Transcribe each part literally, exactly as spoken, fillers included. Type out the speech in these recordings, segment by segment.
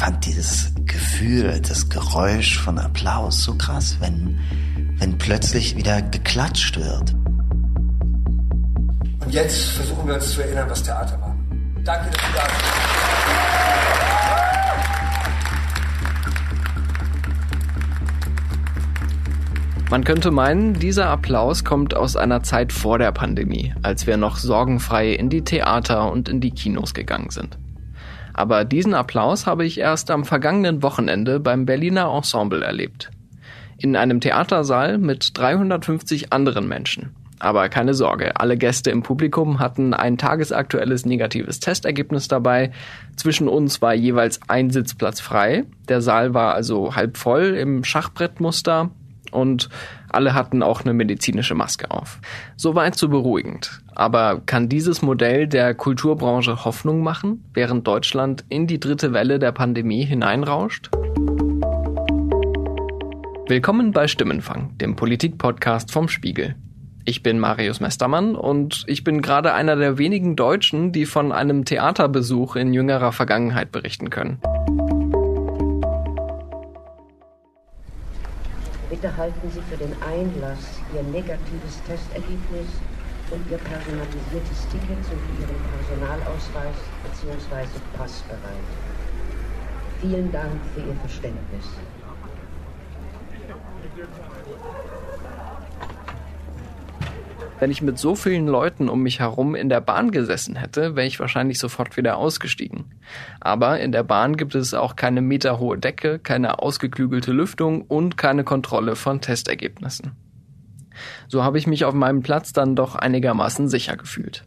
fand dieses Gefühl, das Geräusch von Applaus so krass, wenn, wenn plötzlich wieder geklatscht wird. Und jetzt versuchen wir uns zu erinnern, was Theater war. Danke, dass du da bist. Man könnte meinen, dieser Applaus kommt aus einer Zeit vor der Pandemie, als wir noch sorgenfrei in die Theater und in die Kinos gegangen sind. Aber diesen Applaus habe ich erst am vergangenen Wochenende beim Berliner Ensemble erlebt. In einem Theatersaal mit dreihundertfünfzig anderen Menschen. Aber keine Sorge, alle Gäste im Publikum hatten ein tagesaktuelles negatives Testergebnis dabei. Zwischen uns war jeweils ein Sitzplatz frei. Der Saal war also halb voll im Schachbrettmuster und alle hatten auch eine medizinische Maske auf. Soweit so beruhigend. Aber kann dieses Modell der Kulturbranche Hoffnung machen, während Deutschland in die dritte Welle der Pandemie hineinrauscht? Willkommen bei Stimmenfang, dem Politik-Podcast vom Spiegel. Ich bin Marius Mestermann und ich bin gerade einer der wenigen Deutschen, die von einem Theaterbesuch in jüngerer Vergangenheit berichten können. Bitte halten Sie für den Einlass Ihr negatives Testergebnis und Ihr personalisiertes Ticket sowie Ihren Personalausweis bzw. Pass bereit. Vielen Dank für Ihr Verständnis. Wenn ich mit so vielen Leuten um mich herum in der Bahn gesessen hätte, wäre ich wahrscheinlich sofort wieder ausgestiegen. Aber in der Bahn gibt es auch keine meterhohe Decke, keine ausgeklügelte Lüftung und keine Kontrolle von Testergebnissen. So habe ich mich auf meinem Platz dann doch einigermaßen sicher gefühlt.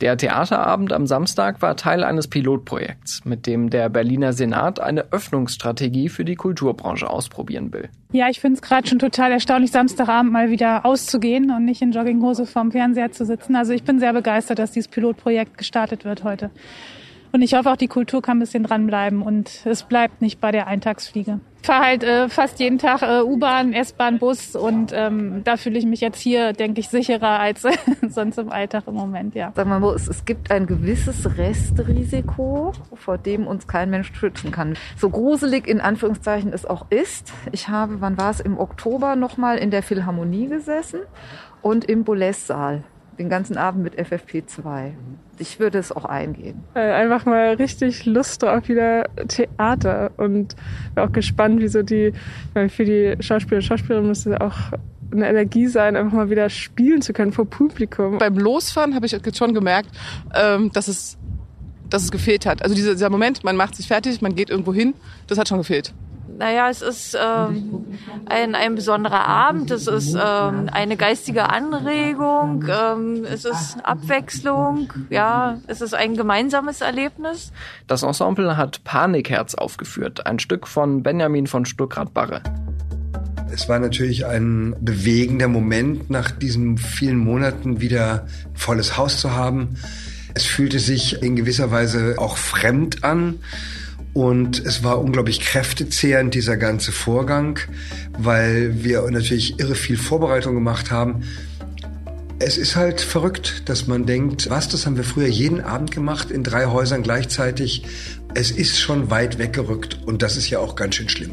Der Theaterabend am Samstag war Teil eines Pilotprojekts, mit dem der Berliner Senat eine Öffnungsstrategie für die Kulturbranche ausprobieren will. Ja, ich finde es gerade schon total erstaunlich, Samstagabend mal wieder auszugehen und nicht in Jogginghose vorm Fernseher zu sitzen. Also ich bin sehr begeistert, dass dieses Pilotprojekt gestartet wird heute. Und ich hoffe auch, die Kultur kann ein bisschen dranbleiben und es bleibt nicht bei der Eintagsfliege. Ich fahre halt äh, fast jeden Tag äh, U-Bahn, S-Bahn, Bus und ähm, da fühle ich mich jetzt hier, denke ich, sicherer als sonst im Alltag im Moment, ja. Sagen wir mal, es, es gibt ein gewisses Restrisiko, vor dem uns kein Mensch schützen kann. So gruselig in Anführungszeichen es auch ist, ich habe, wann war es, im Oktober nochmal in der Philharmonie gesessen und im Boulez-Saal. Den ganzen Abend mit F F P zwei. Ich würde es auch eingehen. Einfach mal richtig Lust drauf, wieder Theater. Und bin auch gespannt, wie so die, ich meine, für die Schauspieler und Schauspielerinnen müsste auch eine Energie sein, einfach mal wieder spielen zu können vor Publikum. Beim Losfahren habe ich jetzt schon gemerkt, dass es, dass es gefehlt hat. Also dieser Moment, man macht sich fertig, man geht irgendwo hin, das hat schon gefehlt. Naja, es ist ähm, ein, ein besonderer Abend, es ist ähm, eine geistige Anregung, ähm, es ist Abwechslung, ja, es ist ein gemeinsames Erlebnis. Das Ensemble hat Panikherz aufgeführt, ein Stück von Benjamin von Stuckrad-Barre. Es war natürlich ein bewegender Moment, nach diesen vielen Monaten wieder ein volles Haus zu haben. Es fühlte sich in gewisser Weise auch fremd an. Und es war unglaublich kräftezehrend, dieser ganze Vorgang, weil wir natürlich irre viel Vorbereitung gemacht haben. Es ist halt verrückt, dass man denkt, was, das haben wir früher jeden Abend gemacht, in drei Häusern gleichzeitig. Es ist schon weit weggerückt und das ist ja auch ganz schön schlimm.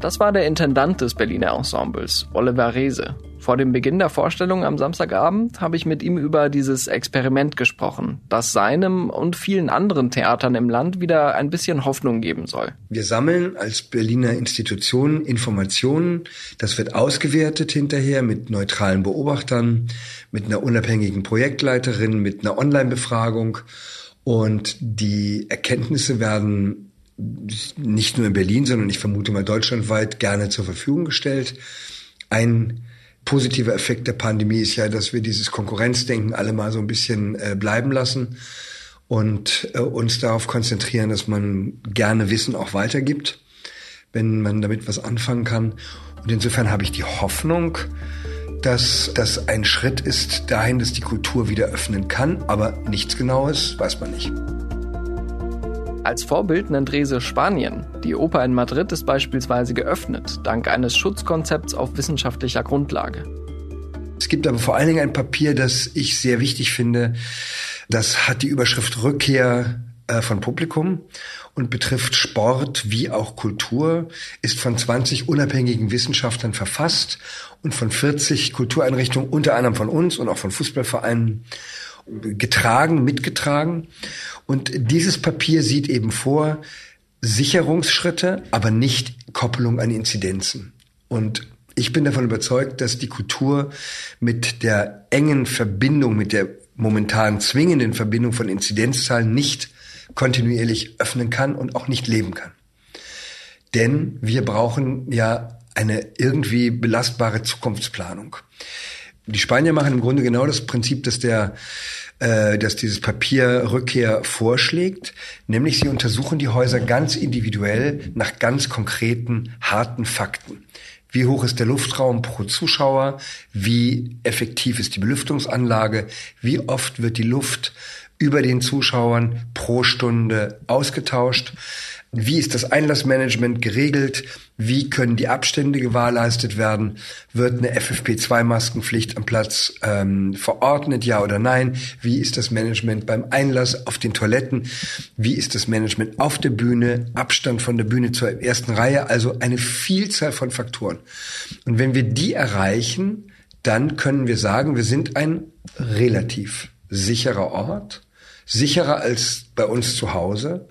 Das war der Intendant des Berliner Ensembles, Oliver Reese. Vor dem Beginn der Vorstellung am Samstagabend habe ich mit ihm über dieses Experiment gesprochen, das seinem und vielen anderen Theatern im Land wieder ein bisschen Hoffnung geben soll. Wir sammeln als Berliner Institution Informationen. Das wird ausgewertet hinterher mit neutralen Beobachtern, mit einer unabhängigen Projektleiterin, mit einer Online-Befragung. Und die Erkenntnisse werden nicht nur in Berlin, sondern ich vermute mal deutschlandweit gerne zur Verfügung gestellt. Ein positiver Effekt der Pandemie ist ja, dass wir dieses Konkurrenzdenken alle mal so ein bisschen äh, bleiben lassen und äh, uns darauf konzentrieren, dass man gerne Wissen auch weitergibt, wenn man damit was anfangen kann. Und insofern habe ich die Hoffnung, dass das ein Schritt ist dahin, dass die Kultur wieder öffnen kann, aber nichts Genaues weiß man nicht. Als Vorbild nennt Reese Spanien. Die Oper in Madrid ist beispielsweise geöffnet, dank eines Schutzkonzepts auf wissenschaftlicher Grundlage. Es gibt aber vor allen Dingen ein Papier, das ich sehr wichtig finde. Das hat die Überschrift Rückkehr äh, von Publikum und betrifft Sport wie auch Kultur, ist von zwanzig unabhängigen Wissenschaftlern verfasst und von vierzig Kultureinrichtungen, unter anderem von uns und auch von Fußballvereinen, getragen, mitgetragen. Und dieses Papier sieht eben vor Sicherungsschritte, aber nicht Koppelung an Inzidenzen. Und ich bin davon überzeugt, dass die Kultur mit der engen Verbindung, mit der momentan zwingenden Verbindung von Inzidenzzahlen nicht kontinuierlich öffnen kann und auch nicht leben kann. Denn wir brauchen ja eine irgendwie belastbare Zukunftsplanung. Die Spanier machen im Grunde genau das Prinzip, dass der, äh, dass dieses Papier Rückkehr vorschlägt, nämlich sie untersuchen die Häuser ganz individuell nach ganz konkreten, harten Fakten. Wie hoch ist der Luftraum pro Zuschauer? Wie effektiv ist die Belüftungsanlage? Wie oft wird die Luft über den Zuschauern pro Stunde ausgetauscht? Wie ist das Einlassmanagement geregelt? Wie können die Abstände gewährleistet werden? Wird eine F F P zwei Maskenpflicht am Platz ähm, verordnet, ja oder nein? Wie ist das Management beim Einlass auf den Toiletten? Wie ist das Management auf der Bühne? Abstand von der Bühne zur ersten Reihe? Also eine Vielzahl von Faktoren. Und wenn wir die erreichen, dann können wir sagen, wir sind ein relativ sicherer Ort, sicherer als bei uns zu Hause.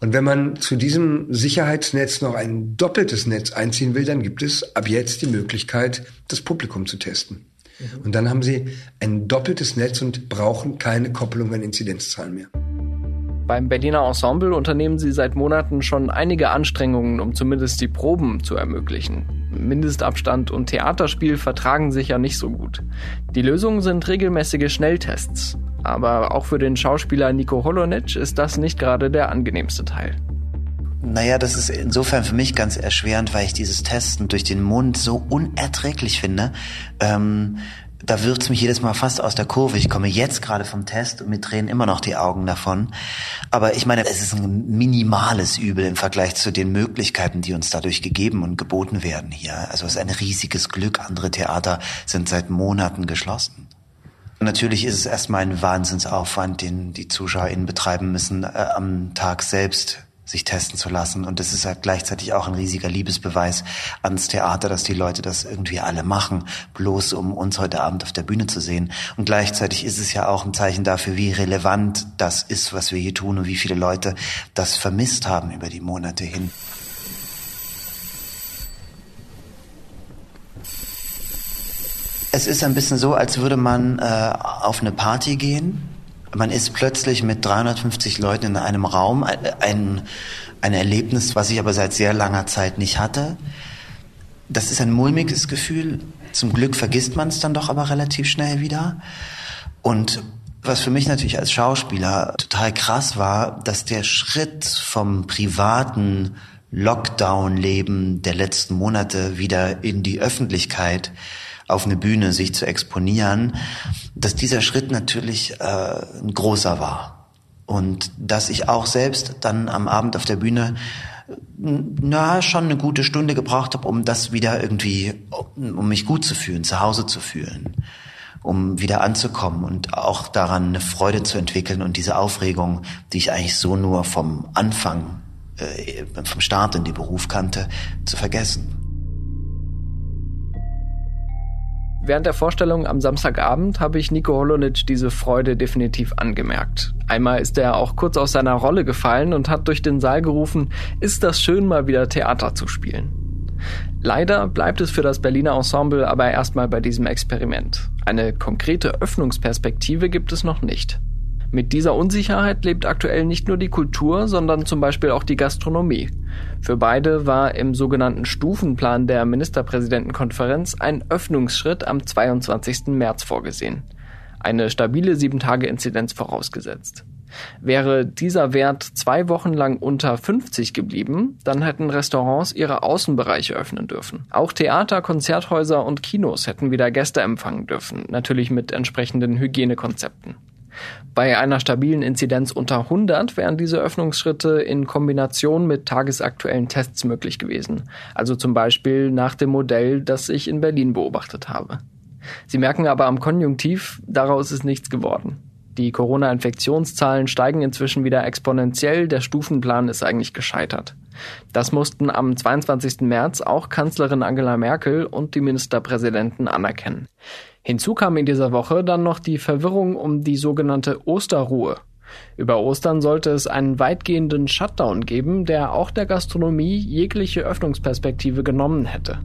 Und wenn man zu diesem Sicherheitsnetz noch ein doppeltes Netz einziehen will, dann gibt es ab jetzt die Möglichkeit, das Publikum zu testen. Mhm. Und dann haben sie ein doppeltes Netz und brauchen keine Koppelung an Inzidenzzahlen mehr. Beim Berliner Ensemble unternehmen sie seit Monaten schon einige Anstrengungen, um zumindest die Proben zu ermöglichen. Mindestabstand und Theaterspiel vertragen sich ja nicht so gut. Die Lösung sind regelmäßige Schnelltests. Aber auch für den Schauspieler Nico Holonic ist das nicht gerade der angenehmste Teil. Naja, das ist insofern für mich ganz erschwerend, weil ich dieses Testen durch den Mund so unerträglich finde. Ähm, da wirft's mich jedes Mal fast aus der Kurve. Ich komme jetzt gerade vom Test und mir drehen immer noch die Augen davon. Aber ich meine, es ist ein minimales Übel im Vergleich zu den Möglichkeiten, die uns dadurch gegeben und geboten werden hier. Also es ist ein riesiges Glück. Andere Theater sind seit Monaten geschlossen. Natürlich ist es erstmal ein Wahnsinnsaufwand, den die ZuschauerInnen betreiben müssen, äh, am Tag selbst sich testen zu lassen. Und das ist halt gleichzeitig auch ein riesiger Liebesbeweis ans Theater, dass die Leute das irgendwie alle machen, bloß um uns heute Abend auf der Bühne zu sehen. Und gleichzeitig ist es ja auch ein Zeichen dafür, wie relevant das ist, was wir hier tun und wie viele Leute das vermisst haben über die Monate hin. Es ist ein bisschen so, als würde man äh, auf eine Party gehen. Man ist plötzlich mit dreihundertfünfzig Leuten in einem Raum. Ein, ein Erlebnis, was ich aber seit sehr langer Zeit nicht hatte. Das ist ein mulmiges Gefühl. Zum Glück vergisst man es dann doch aber relativ schnell wieder. Und was für mich natürlich als Schauspieler total krass war, dass der Schritt vom privaten Lockdown-Leben der letzten Monate wieder in die Öffentlichkeit auf eine Bühne sich zu exponieren, dass dieser Schritt natürlich äh, ein großer war. Und dass ich auch selbst dann am Abend auf der Bühne na schon eine gute Stunde gebraucht habe, um das wieder irgendwie, um mich gut zu fühlen, zu Hause zu fühlen, um wieder anzukommen und auch daran eine Freude zu entwickeln und diese Aufregung, die ich eigentlich so nur vom Anfang, äh, vom Start in den Beruf kannte, zu vergessen. Während der Vorstellung am Samstagabend habe ich Nico Holonic diese Freude definitiv angemerkt. Einmal ist er auch kurz aus seiner Rolle gefallen und hat durch den Saal gerufen, ist das schön, mal wieder Theater zu spielen. Leider bleibt es für das Berliner Ensemble aber erstmal bei diesem Experiment. Eine konkrete Öffnungsperspektive gibt es noch nicht. Mit dieser Unsicherheit lebt aktuell nicht nur die Kultur, sondern zum Beispiel auch die Gastronomie. Für beide war im sogenannten Stufenplan der Ministerpräsidentenkonferenz ein Öffnungsschritt am zweiundzwanzigsten März vorgesehen. Eine stabile sieben Tage Inzidenz vorausgesetzt. Wäre dieser Wert zwei Wochen lang unter fünfzig geblieben, dann hätten Restaurants ihre Außenbereiche öffnen dürfen. Auch Theater, Konzerthäuser und Kinos hätten wieder Gäste empfangen dürfen, natürlich mit entsprechenden Hygienekonzepten. Bei einer stabilen Inzidenz unter hundert wären diese Öffnungsschritte in Kombination mit tagesaktuellen Tests möglich gewesen. Also zum Beispiel nach dem Modell, das ich in Berlin beobachtet habe. Sie merken aber am Konjunktiv, daraus ist nichts geworden. Die Corona-Infektionszahlen steigen inzwischen wieder exponentiell. Der Stufenplan ist eigentlich gescheitert. Das mussten am zweiundzwanzigsten März auch Kanzlerin Angela Merkel und die Ministerpräsidenten anerkennen. Hinzu kam in dieser Woche dann noch die Verwirrung um die sogenannte Osterruhe. Über Ostern sollte es einen weitgehenden Shutdown geben, der auch der Gastronomie jegliche Öffnungsperspektive genommen hätte.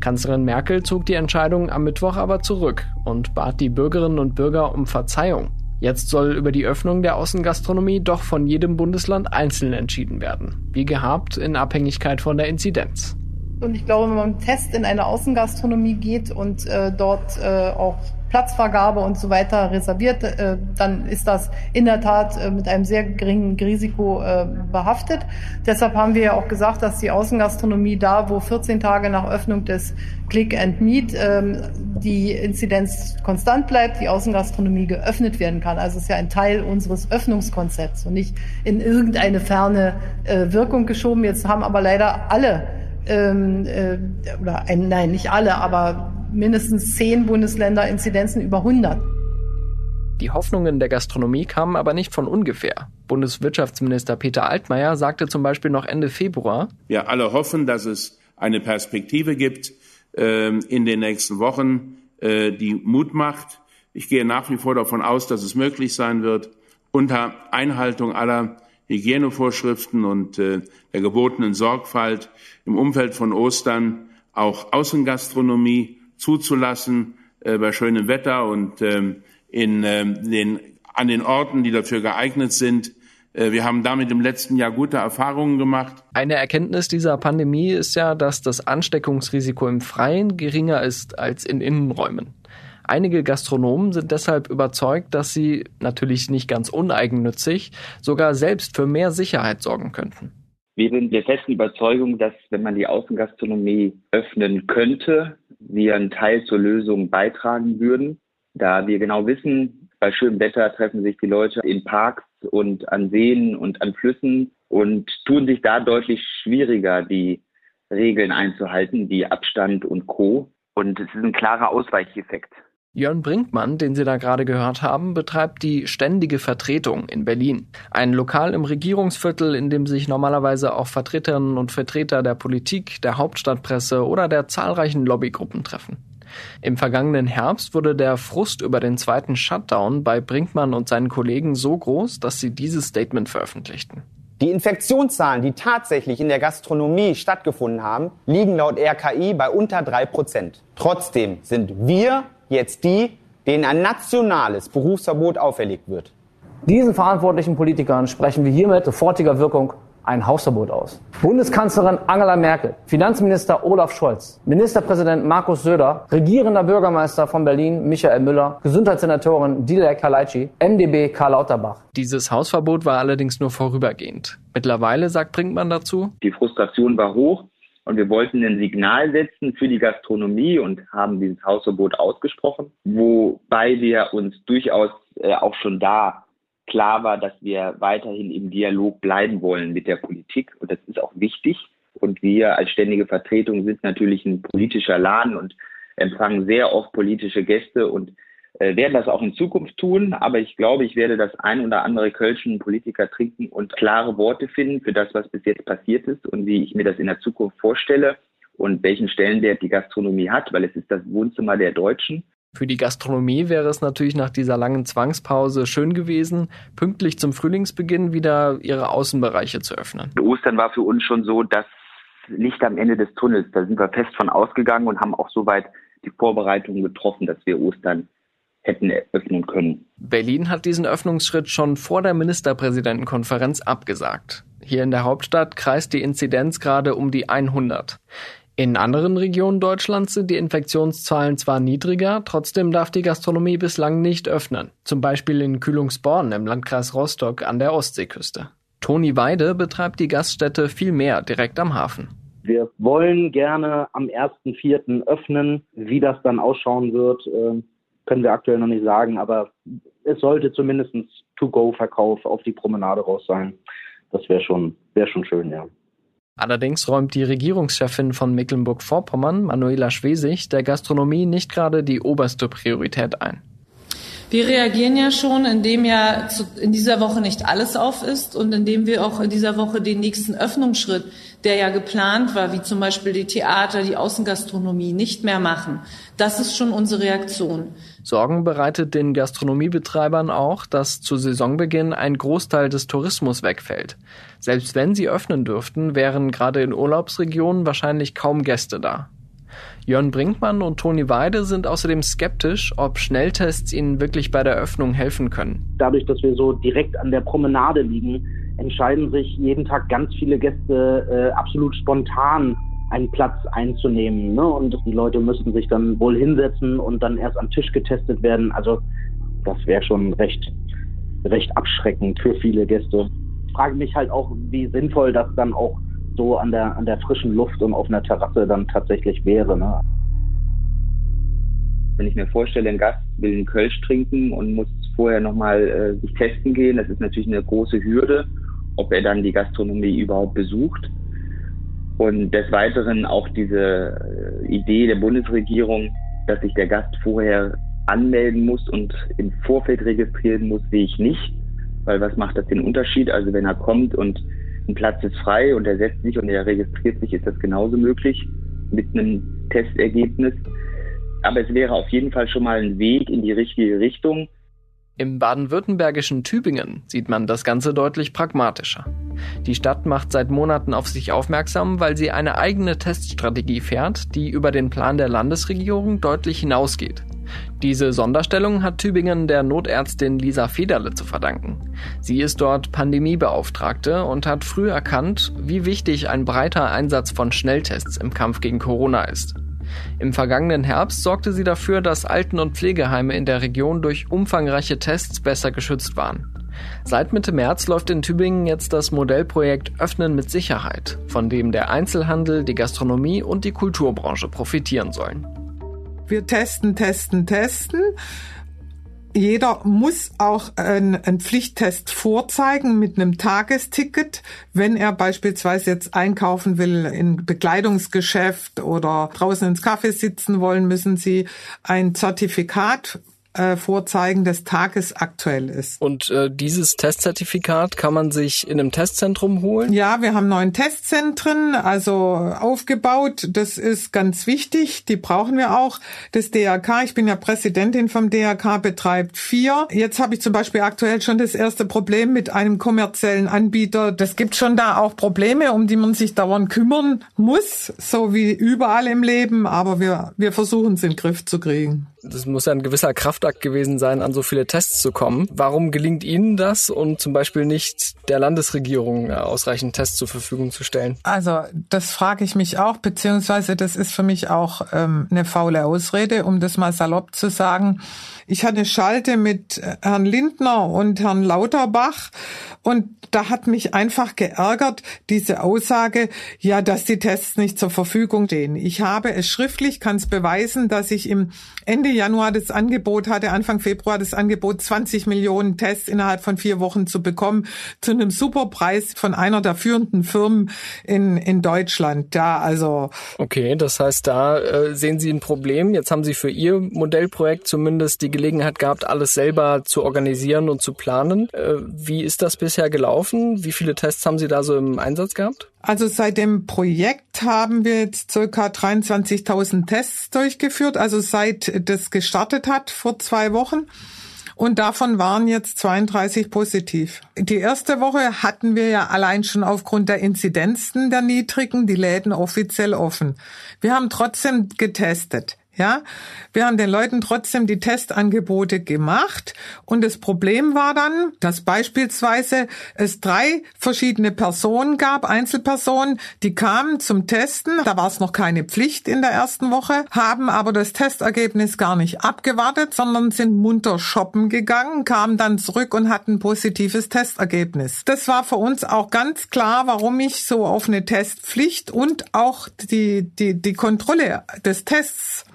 Kanzlerin Merkel zog die Entscheidung am Mittwoch aber zurück und bat die Bürgerinnen und Bürger um Verzeihung. Jetzt soll über die Öffnung der Außengastronomie doch von jedem Bundesland einzeln entschieden werden, wie gehabt in Abhängigkeit von der Inzidenz. Und ich glaube, wenn man mit einem Test in eine Außengastronomie geht und äh, dort äh, auch Platzvergabe und so weiter reserviert, äh, dann ist das in der Tat äh, mit einem sehr geringen Risiko äh, behaftet. Deshalb haben wir ja auch gesagt, dass die Außengastronomie da, wo vierzehn Tage nach Öffnung des Click and Meet äh, die Inzidenz konstant bleibt, die Außengastronomie geöffnet werden kann. Also es ist ja ein Teil unseres Öffnungskonzepts und nicht in irgendeine ferne äh, Wirkung geschoben. Jetzt haben aber leider alle Ähm, äh, oder ein, nein, nicht alle, aber mindestens zehn Bundesländer Inzidenzen über hundert. Die Hoffnungen der Gastronomie kamen aber nicht von ungefähr. Bundeswirtschaftsminister Peter Altmaier sagte zum Beispiel noch Ende Februar: Wir alle hoffen, dass es eine Perspektive gibt äh, in den nächsten Wochen, äh, die Mut macht. Ich gehe nach wie vor davon aus, dass es möglich sein wird, unter Einhaltung aller Hygienevorschriften und äh, der gebotenen Sorgfalt im Umfeld von Ostern auch Außengastronomie zuzulassen, äh, bei schönem Wetter und äh, in, äh, den, an den Orten, die dafür geeignet sind. Äh, wir haben damit im letzten Jahr gute Erfahrungen gemacht. Eine Erkenntnis dieser Pandemie ist ja, dass das Ansteckungsrisiko im Freien geringer ist als in Innenräumen. Einige Gastronomen sind deshalb überzeugt, dass sie, natürlich nicht ganz uneigennützig, sogar selbst für mehr Sicherheit sorgen könnten. Wir sind der festen Überzeugung, dass, wenn man die Außengastronomie öffnen könnte, wir einen Teil zur Lösung beitragen würden. Da wir genau wissen, bei schönem Wetter treffen sich die Leute in Parks und an Seen und an Flüssen und tun sich da deutlich schwieriger, die Regeln einzuhalten, wie Abstand und Co. Und es ist ein klarer Ausweicheffekt. Jörn Brinkmann, den Sie da gerade gehört haben, betreibt die Ständige Vertretung in Berlin. Ein Lokal im Regierungsviertel, in dem sich normalerweise auch Vertreterinnen und Vertreter der Politik, der Hauptstadtpresse oder der zahlreichen Lobbygruppen treffen. Im vergangenen Herbst wurde der Frust über den zweiten Shutdown bei Brinkmann und seinen Kollegen so groß, dass sie dieses Statement veröffentlichten. Die Infektionszahlen, die tatsächlich in der Gastronomie stattgefunden haben, liegen laut R K I bei unter drei Prozent. Trotzdem sind wir jetzt die, denen ein nationales Berufsverbot auferlegt wird. Diesen verantwortlichen Politikern sprechen wir hiermit sofortiger Wirkung ein Hausverbot aus. Bundeskanzlerin Angela Merkel, Finanzminister Olaf Scholz, Ministerpräsident Markus Söder, regierender Bürgermeister von Berlin Michael Müller, Gesundheitssenatorin Dilek Kalayci, M D B Karl Lauterbach. Dieses Hausverbot war allerdings nur vorübergehend. Mittlerweile, sagt Brinkmann dazu: Die Frustration war hoch und wir wollten ein Signal setzen für die Gastronomie und haben dieses Hausverbot ausgesprochen, wobei wir uns durchaus äh, auch schon da klar war, dass wir weiterhin im Dialog bleiben wollen mit der Politik. Und das ist auch wichtig. Und wir als Ständige Vertretung sind natürlich ein politischer Laden und empfangen sehr oft politische Gäste und äh, werden das auch in Zukunft tun. Aber ich glaube, ich werde das ein oder andere Kölschen Politiker trinken und klare Worte finden für das, was bis jetzt passiert ist und wie ich mir das in der Zukunft vorstelle und welchen Stellenwert die Gastronomie hat, weil es ist das Wohnzimmer der Deutschen. Für die Gastronomie wäre es natürlich nach dieser langen Zwangspause schön gewesen, pünktlich zum Frühlingsbeginn wieder ihre Außenbereiche zu öffnen. Ostern war für uns schon so das Licht am Ende des Tunnels. Da sind wir fest von ausgegangen und haben auch soweit die Vorbereitungen getroffen, dass wir Ostern hätten öffnen können. Berlin hat diesen Öffnungsschritt schon vor der Ministerpräsidentenkonferenz abgesagt. Hier in der Hauptstadt kreist die Inzidenz gerade um die hundert. In anderen Regionen Deutschlands sind die Infektionszahlen zwar niedriger, trotzdem darf die Gastronomie bislang nicht öffnen. Zum Beispiel in Kühlungsborn im Landkreis Rostock an der Ostseeküste. Toni Weide betreibt die Gaststätte Viel Mehr direkt am Hafen. Wir wollen gerne am ersten vierten öffnen. Wie das dann ausschauen wird, können wir aktuell noch nicht sagen. Aber es sollte zumindest To-Go-Verkauf auf die Promenade raus sein. Das wäre schon, wär schon schön, ja. Allerdings räumt die Regierungschefin von Mecklenburg-Vorpommern, Manuela Schwesig, der Gastronomie nicht gerade die oberste Priorität ein. Wir reagieren ja schon, indem ja zu, in dieser Woche nicht alles auf ist und indem wir auch in dieser Woche den nächsten Öffnungsschritt, der ja geplant war, wie zum Beispiel die Theater, die Außengastronomie, nicht mehr machen. Das ist schon unsere Reaktion. Sorgen bereitet den Gastronomiebetreibern auch, dass zu Saisonbeginn ein Großteil des Tourismus wegfällt. Selbst wenn sie öffnen dürften, wären gerade in Urlaubsregionen wahrscheinlich kaum Gäste da. Jörn Brinkmann und Toni Weide sind außerdem skeptisch, ob Schnelltests ihnen wirklich bei der Öffnung helfen können. Dadurch, dass wir so direkt an der Promenade liegen, entscheiden sich jeden Tag ganz viele Gäste äh, absolut spontan, einen Platz einzunehmen, ne? Und die Leute müssten sich dann wohl hinsetzen und dann erst am Tisch getestet werden. Also das wäre schon recht, recht abschreckend für viele Gäste. Ich frage mich halt auch, wie sinnvoll das dann auch so an der, an der frischen Luft und auf einer Terrasse dann tatsächlich wäre. Ne? Wenn ich mir vorstelle, ein Gast will einen Kölsch trinken und muss vorher nochmal äh, sich testen gehen, das ist natürlich eine große Hürde, ob er dann die Gastronomie überhaupt besucht. Und des Weiteren auch diese äh, Idee der Bundesregierung, dass sich der Gast vorher anmelden muss und im Vorfeld registrieren muss, sehe ich nicht. Weil was macht das den Unterschied? Also wenn er kommt und ein Platz ist frei und er setzt sich und er registriert sich, ist das genauso möglich mit einem Testergebnis. Aber es wäre auf jeden Fall schon mal ein Weg in die richtige Richtung. Im baden-württembergischen Tübingen sieht man das Ganze deutlich pragmatischer. Die Stadt macht seit Monaten auf sich aufmerksam, weil sie eine eigene Teststrategie fährt, die über den Plan der Landesregierung deutlich hinausgeht. Diese Sonderstellung hat Tübingen der Notärztin Lisa Federle zu verdanken. Sie ist dort Pandemiebeauftragte und hat früh erkannt, wie wichtig ein breiter Einsatz von Schnelltests im Kampf gegen Corona ist. Im vergangenen Herbst sorgte sie dafür, dass Alten- und Pflegeheime in der Region durch umfangreiche Tests besser geschützt waren. Seit Mitte März läuft in Tübingen jetzt das Modellprojekt Öffnen mit Sicherheit, von dem der Einzelhandel, die Gastronomie und die Kulturbranche profitieren sollen. Wir testen, testen, testen. Jeder muss auch einen Pflichttest vorzeigen mit einem Tagesticket, wenn er beispielsweise jetzt einkaufen will in Bekleidungsgeschäft oder draußen ins Café sitzen wollen, müssen Sie ein Zertifikat äh, vorzeigen, das tagesaktuell ist. Und äh, dieses Testzertifikat kann man sich in einem Testzentrum holen? Ja, wir haben neun Testzentren, also aufgebaut. Das ist ganz wichtig. Die brauchen wir auch. Das D R K, ich bin ja Präsidentin vom D R K, betreibt vier. Jetzt habe ich zum Beispiel aktuell schon das erste Problem mit einem kommerziellen Anbieter. Das gibt schon da auch Probleme, um die man sich dauernd kümmern muss, so wie überall im Leben. Aber wir, wir versuchen es in den Griff zu kriegen. Das muss ja ein gewisser Kraftakt gewesen sein, an so viele Tests zu kommen. Warum gelingt Ihnen das und zum Beispiel nicht der Landesregierung ausreichend Tests zur Verfügung zu stellen? Also das frage ich mich auch, beziehungsweise das ist für mich auch ähm, eine faule Ausrede, um das mal salopp zu sagen. Ich hatte Schalte mit Herrn Lindner und Herrn Lauterbach und da hat mich einfach geärgert, diese Aussage, ja, dass die Tests nicht zur Verfügung stehen. Ich habe es schriftlich, kann es beweisen, dass ich im Ende Januar das Angebot hatte, Anfang Februar das Angebot, zwanzig Millionen Tests innerhalb von vier Wochen zu bekommen, zu einem Superpreis von einer der führenden Firmen in in Deutschland. Da also. Okay, das heißt, da äh, sehen Sie ein Problem. Jetzt haben Sie für Ihr Modellprojekt zumindest die Gelegenheit gehabt, alles selber zu organisieren und zu planen. Äh, wie ist das bisher gelaufen? Wie viele Tests haben Sie da so im Einsatz gehabt? Also seit dem Projekt haben wir jetzt ca. dreiundzwanzigtausend Tests durchgeführt, also seit das gestartet hat vor zwei Wochen. Und davon waren jetzt zweiunddreißig positiv. Die erste Woche hatten wir ja allein schon aufgrund der Inzidenzen der niedrigen die Läden offiziell offen. Wir haben trotzdem getestet. Ja, wir haben den Leuten trotzdem die Testangebote gemacht und das Problem war dann, dass beispielsweise es drei verschiedene Personen gab, Einzelpersonen, die kamen zum Testen, da war es noch keine Pflicht in der ersten Woche, haben aber das Testergebnis gar nicht abgewartet, sondern sind munter shoppen gegangen, kamen dann zurück und hatten ein positives Testergebnis. Das war für uns auch ganz klar, warum ich so auf eine Testpflicht und auch die die die Kontrolle des Tests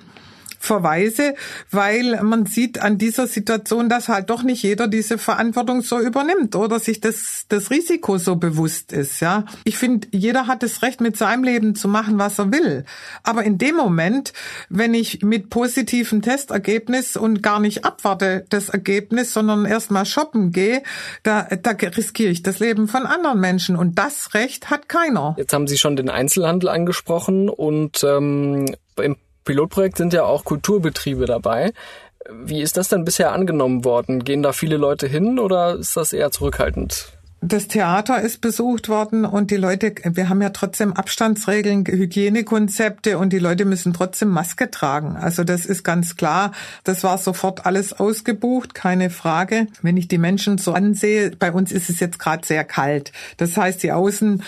verweise, weil man sieht an dieser Situation, dass halt doch nicht jeder diese Verantwortung so übernimmt oder sich das, das Risiko so bewusst ist. Ja, ich finde, jeder hat das Recht, mit seinem Leben zu machen, was er will. Aber in dem Moment, wenn ich mit positivem Testergebnis und gar nicht abwarte das Ergebnis, sondern erstmal shoppen gehe, da, da riskiere ich das Leben von anderen Menschen. Und das Recht hat keiner. Jetzt haben Sie schon den Einzelhandel angesprochen und ähm, im Pilotprojekt sind ja auch Kulturbetriebe dabei. Wie ist das denn bisher angenommen worden? Gehen da viele Leute hin oder ist das eher zurückhaltend? Das Theater ist besucht worden und die Leute, wir haben ja trotzdem Abstandsregeln, Hygienekonzepte und die Leute müssen trotzdem Maske tragen. Also das ist ganz klar. Das war sofort alles ausgebucht, keine Frage. Wenn ich die Menschen so ansehe, bei uns ist es jetzt gerade sehr kalt. Das heißt, die Außen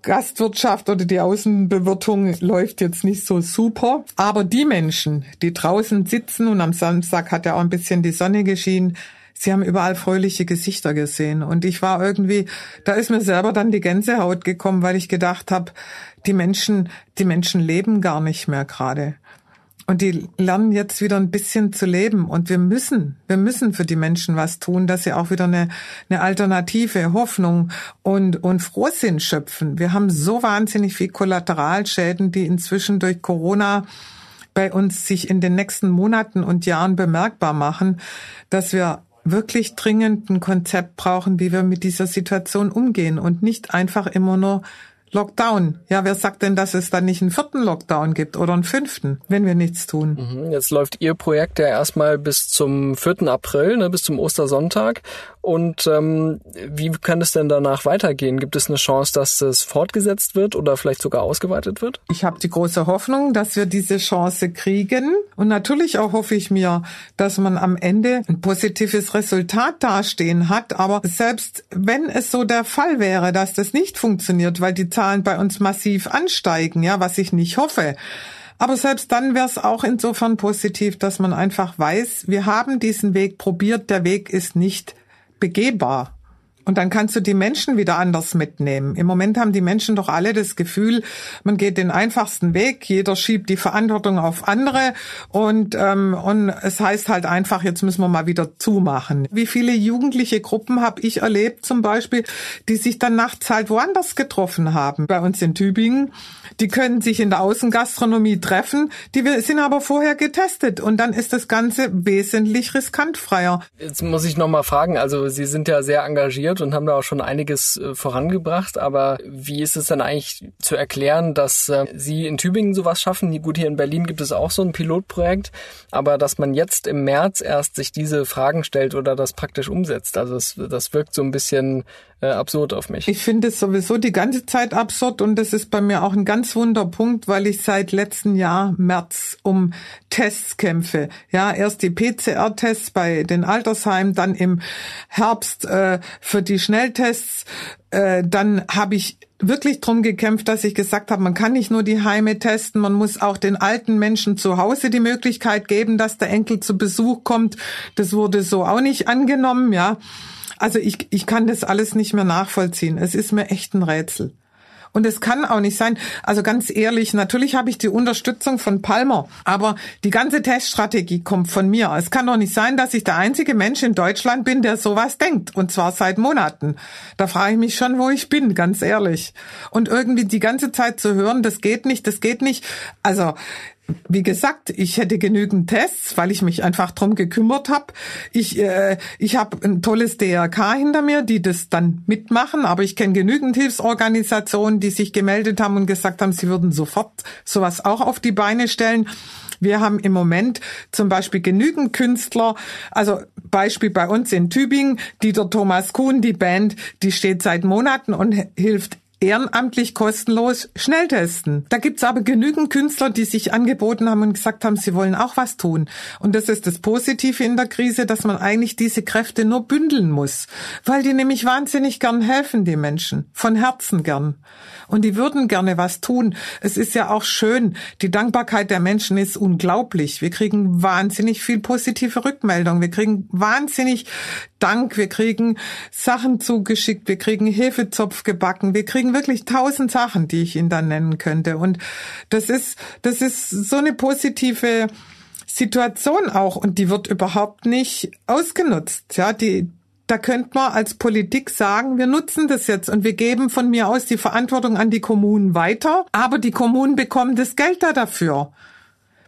Gastwirtschaft oder die Außenbewirtung läuft jetzt nicht so super. Aber die Menschen, die draußen sitzen, und am Samstag hat ja auch ein bisschen die Sonne geschienen, sie haben überall fröhliche Gesichter gesehen. Und ich war irgendwie, da ist mir selber dann die Gänsehaut gekommen, weil ich gedacht habe, die Menschen, die Menschen leben gar nicht mehr gerade. Und die lernen jetzt wieder ein bisschen zu leben. Und wir müssen, wir müssen für die Menschen was tun, dass sie auch wieder eine, eine Alternative, Hoffnung und, und Frohsinn schöpfen. Wir haben so wahnsinnig viel Kollateralschäden, die inzwischen durch Corona bei uns sich in den nächsten Monaten und Jahren bemerkbar machen, dass wir wirklich dringend ein Konzept brauchen, wie wir mit dieser Situation umgehen und nicht einfach immer nur Lockdown. Ja, wer sagt denn, dass es dann nicht einen vierten Lockdown gibt oder einen fünften, wenn wir nichts tun? Jetzt läuft Ihr Projekt ja erstmal bis zum vierten April, ne, bis zum Ostersonntag. Und ähm, wie kann es denn danach weitergehen? Gibt es eine Chance, dass es fortgesetzt wird oder vielleicht sogar ausgeweitet wird? Ich habe die große Hoffnung, dass wir diese Chance kriegen. Und natürlich auch hoffe ich mir, dass man am Ende ein positives Resultat dastehen hat. Aber selbst wenn es so der Fall wäre, dass das nicht funktioniert, weil die Zahlen bei uns massiv ansteigen, ja, was ich nicht hoffe. Aber selbst dann wäre es auch insofern positiv, dass man einfach weiß, wir haben diesen Weg probiert, der Weg ist nicht begehbar. Und dann kannst du die Menschen wieder anders mitnehmen. Im Moment haben die Menschen doch alle das Gefühl, man geht den einfachsten Weg, jeder schiebt die Verantwortung auf andere und ähm, und es heißt halt einfach, jetzt müssen wir mal wieder zumachen. Wie viele jugendliche Gruppen habe ich erlebt zum Beispiel, die sich dann nachts halt woanders getroffen haben. Bei uns in Tübingen, die können sich in der Außengastronomie treffen, die sind aber vorher getestet und dann ist das Ganze wesentlich riskantfreier. Jetzt muss ich nochmal fragen, also Sie sind ja sehr engagiert und haben da auch schon einiges vorangebracht. Aber wie ist es dann eigentlich zu erklären, dass Sie in Tübingen sowas schaffen? Gut, hier in Berlin gibt es auch so ein Pilotprojekt, aber dass man jetzt im März erst sich diese Fragen stellt oder das praktisch umsetzt. Also das, das wirkt so ein bisschen äh, absurd auf mich. Ich finde es sowieso die ganze Zeit absurd und das ist bei mir auch ein ganz wunder Punkt, weil ich seit letzten Jahr März um Tests kämpfe. Ja, erst die P C R-Tests bei den Altersheimen, dann im Herbst äh, für die Schnelltests, äh, dann habe ich wirklich drum gekämpft, dass ich gesagt habe, man kann nicht nur die Heime testen, man muss auch den alten Menschen zu Hause die Möglichkeit geben, dass der Enkel zu Besuch kommt. Das wurde so auch nicht angenommen, ja. Also ich, ich kann das alles nicht mehr nachvollziehen. Es ist mir echt ein Rätsel. Und es kann auch nicht sein, also ganz ehrlich, natürlich habe ich die Unterstützung von Palmer, aber die ganze Teststrategie kommt von mir. Es kann doch nicht sein, dass ich der einzige Mensch in Deutschland bin, der sowas denkt, und zwar seit Monaten. Da frage ich mich schon, wo ich bin, ganz ehrlich. Und irgendwie die ganze Zeit zu hören, das geht nicht, das geht nicht, also... Wie gesagt, ich hätte genügend Tests, weil ich mich einfach drum gekümmert habe. Ich äh, ich habe ein tolles D R K hinter mir, die das dann mitmachen. Aber ich kenne genügend Hilfsorganisationen, die sich gemeldet haben und gesagt haben, sie würden sofort sowas auch auf die Beine stellen. Wir haben im Moment zum Beispiel genügend Künstler, also Beispiel bei uns in Tübingen, Dieter Thomas Kuhn, die Band, die steht seit Monaten und hilft ehrenamtlich kostenlos Schnelltesten. Da gibt's aber genügend Künstler, die sich angeboten haben und gesagt haben, sie wollen auch was tun. Und das ist das Positive in der Krise, dass man eigentlich diese Kräfte nur bündeln muss, weil die nämlich wahnsinnig gern helfen, die Menschen, von Herzen gern. Und die würden gerne was tun. Es ist ja auch schön. Die Dankbarkeit der Menschen ist unglaublich. Wir kriegen wahnsinnig viel positive Rückmeldung. Wir kriegen wahnsinnig Dank. Wir kriegen Sachen zugeschickt. Wir kriegen Hefezopf gebacken. Wir kriegen wirklich tausend Sachen, die ich Ihnen dann nennen könnte. Und das ist, das ist so eine positive Situation auch und die wird überhaupt nicht ausgenutzt. Ja, die, da könnte man als Politik sagen, wir nutzen das jetzt und wir geben von mir aus die Verantwortung an die Kommunen weiter, aber die Kommunen bekommen das Geld da dafür.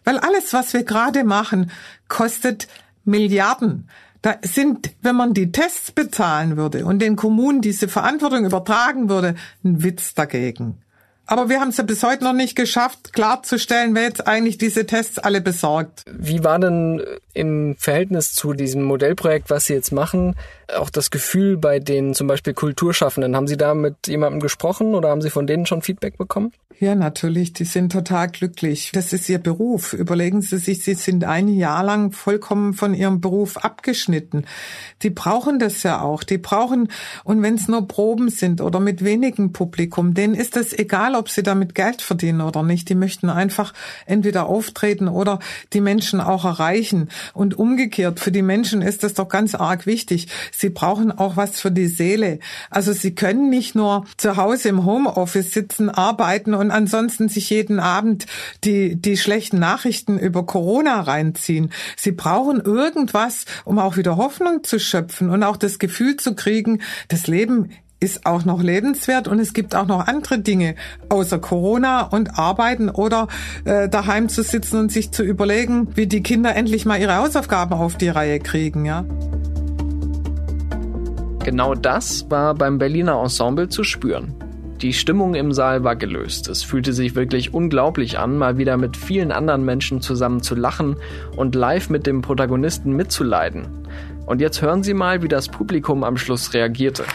Weil alles, was wir gerade machen, kostet Milliarden. Da sind, wenn man die Tests bezahlen würde und den Kommunen diese Verantwortung übertragen würde, ein Witz dagegen. Aber wir haben es ja bis heute noch nicht geschafft, klarzustellen, wer jetzt eigentlich diese Tests alle besorgt. Wie war denn im Verhältnis zu diesem Modellprojekt, was Sie jetzt machen, auch das Gefühl bei den zum Beispiel Kulturschaffenden? Haben Sie da mit jemandem gesprochen oder haben Sie von denen schon Feedback bekommen? Ja, natürlich. Die sind total glücklich. Das ist ihr Beruf. Überlegen Sie sich, sie sind ein Jahr lang vollkommen von ihrem Beruf abgeschnitten. Die brauchen das ja auch. Die brauchen, und wenn es nur Proben sind oder mit wenigem Publikum, denen ist das egal, ob sie damit Geld verdienen oder nicht. Die möchten einfach entweder auftreten oder die Menschen auch erreichen. Und umgekehrt, für die Menschen ist das doch ganz arg wichtig. Sie brauchen auch was für die Seele. Also sie können nicht nur zu Hause im Homeoffice sitzen, arbeiten und ansonsten sich jeden Abend die, die schlechten Nachrichten über Corona reinziehen. Sie brauchen irgendwas, um auch wieder Hoffnung zu schöpfen und auch das Gefühl zu kriegen, das Leben ist auch noch lebenswert und es gibt auch noch andere Dinge außer Corona und Arbeiten oder äh, daheim zu sitzen und sich zu überlegen, wie die Kinder endlich mal ihre Hausaufgaben auf die Reihe kriegen, ja. Genau das war beim Berliner Ensemble zu spüren. Die Stimmung im Saal war gelöst. Es fühlte sich wirklich unglaublich an, mal wieder mit vielen anderen Menschen zusammen zu lachen und live mit dem Protagonisten mitzuleiden. Und jetzt hören Sie mal, wie das Publikum am Schluss reagierte.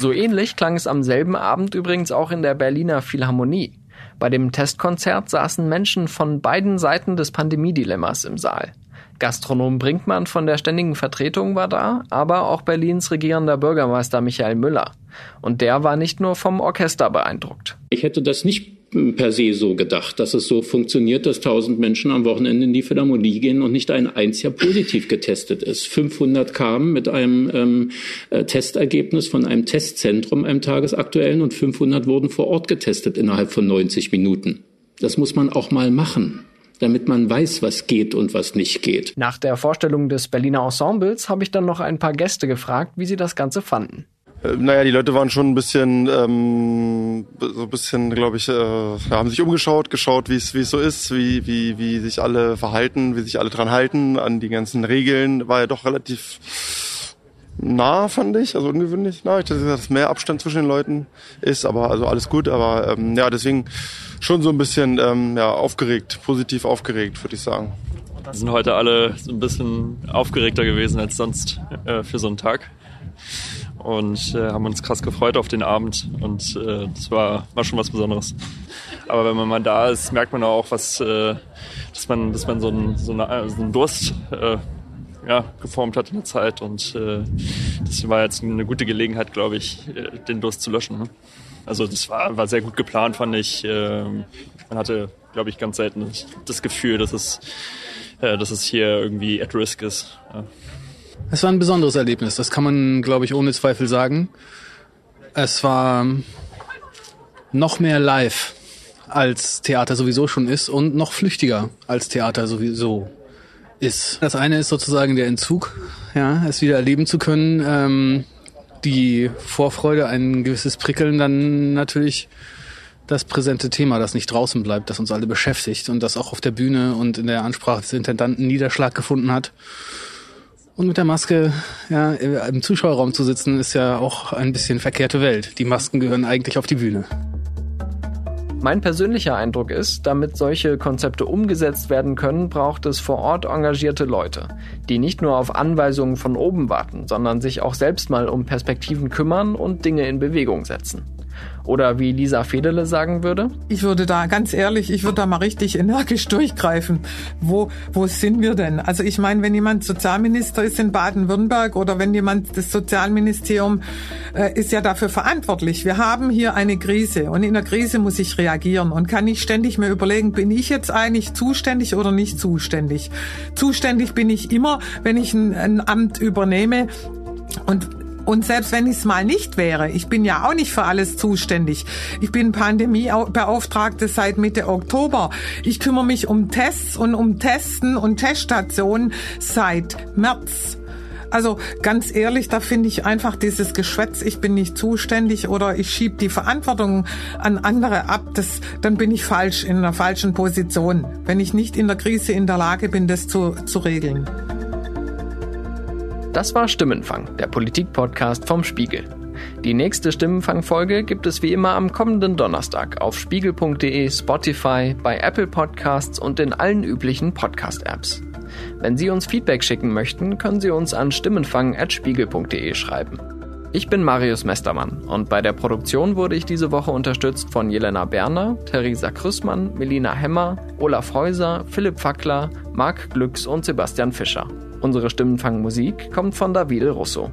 So ähnlich klang es am selben Abend übrigens auch in der Berliner Philharmonie. Bei dem Testkonzert saßen Menschen von beiden Seiten des Pandemiedilemmas im Saal. Gastronom Brinkmann von der Ständigen Vertretung war da, aber auch Berlins regierender Bürgermeister Michael Müller. Und der war nicht nur vom Orchester beeindruckt. Ich hätte das nicht per se so gedacht, dass es so funktioniert, dass tausend Menschen am Wochenende in die Philharmonie gehen und nicht ein einziger positiv getestet ist. fünfhundert kamen mit einem ähm, Testergebnis von einem Testzentrum, einem tagesaktuellen, und fünfhundert wurden vor Ort getestet innerhalb von neunzig Minuten. Das muss man auch mal machen, damit man weiß, was geht und was nicht geht. Nach der Vorstellung des Berliner Ensembles habe ich dann noch ein paar Gäste gefragt, wie sie das Ganze fanden. Naja, die Leute waren schon ein bisschen, ähm, so ein bisschen, glaube ich, äh, haben sich umgeschaut, geschaut, wie es wie es so ist, wie wie wie sich alle verhalten, wie sich alle dran halten, an die ganzen Regeln. War ja doch relativ nah, fand ich, also ungewöhnlich nah. Ich dachte, dass mehr Abstand zwischen den Leuten ist, aber also alles gut. Aber ähm, ja, deswegen schon so ein bisschen ähm, ja aufgeregt, positiv aufgeregt, würde ich sagen. Wir sind heute alle so ein bisschen aufgeregter gewesen als sonst äh, für so einen Tag. Und äh, haben uns krass gefreut auf den Abend und äh, das war, war schon was Besonderes. Aber wenn man mal da ist, merkt man auch, was, äh, dass man, dass man so einen so eine, so ein Durst äh, ja, geformt hat in der Zeit. Und äh, das war jetzt eine gute Gelegenheit, glaube ich, äh, den Durst zu löschen. Ne? Also das war, war sehr gut geplant, fand ich. Äh, man hatte, glaube ich, ganz selten das Gefühl, dass es, äh, dass es hier irgendwie at risk ist. Ja. Es war ein besonderes Erlebnis, das kann man, glaube ich, ohne Zweifel sagen. Es war noch mehr live, als Theater sowieso schon ist, und noch flüchtiger, als Theater sowieso ist. Das eine ist sozusagen der Entzug, ja, es wieder erleben zu können. Ähm, die Vorfreude, ein gewisses Prickeln, dann natürlich das präsente Thema, das nicht draußen bleibt, das uns alle beschäftigt und das auch auf der Bühne und in der Ansprache des Intendanten Niederschlag gefunden hat. Und mit der Maske, ja, im Zuschauerraum zu sitzen, ist ja auch ein bisschen verkehrte Welt. Die Masken gehören eigentlich auf die Bühne. Mein persönlicher Eindruck ist, damit solche Konzepte umgesetzt werden können, braucht es vor Ort engagierte Leute, die nicht nur auf Anweisungen von oben warten, sondern sich auch selbst mal um Perspektiven kümmern und Dinge in Bewegung setzen. Oder wie Lisa Federle sagen würde? Ich würde da, ganz ehrlich, ich würde da mal richtig energisch durchgreifen. Wo, wo sind wir denn? Also ich meine, wenn jemand Sozialminister ist in Baden-Württemberg oder wenn jemand, das Sozialministerium äh, ist ja dafür verantwortlich. Wir haben hier eine Krise und in der Krise muss ich reagieren und kann nicht ständig mir überlegen, bin ich jetzt eigentlich zuständig oder nicht zuständig? Zuständig bin ich immer, wenn ich ein, ein Amt übernehme und Und selbst wenn ich es mal nicht wäre, ich bin ja auch nicht für alles zuständig. Ich bin Pandemiebeauftragte seit Mitte Oktober. Ich kümmere mich um Tests und um Testen und Teststationen seit März. Also ganz ehrlich, da finde ich einfach dieses Geschwätz, ich bin nicht zuständig oder ich schiebe die Verantwortung an andere ab, das, dann bin ich falsch, in einer falschen Position, wenn ich nicht in der Krise in der Lage bin, das zu, zu regeln. Das war Stimmenfang, der Politik-Podcast vom Spiegel. Die nächste Stimmenfang-Folge gibt es wie immer am kommenden Donnerstag auf spiegel punkt de, Spotify, bei Apple Podcasts und in allen üblichen Podcast-Apps. Wenn Sie uns Feedback schicken möchten, können Sie uns an stimmenfang at spiegel punkt de schreiben. Ich bin Marius Mestermann und bei der Produktion wurde ich diese Woche unterstützt von Jelena Berner, Theresa Krüsmann, Melina Hemmer, Olaf Häuser, Philipp Fackler, Marc Glücks und Sebastian Fischer. Unsere Stimmenfangmusik kommt von Davide Russo.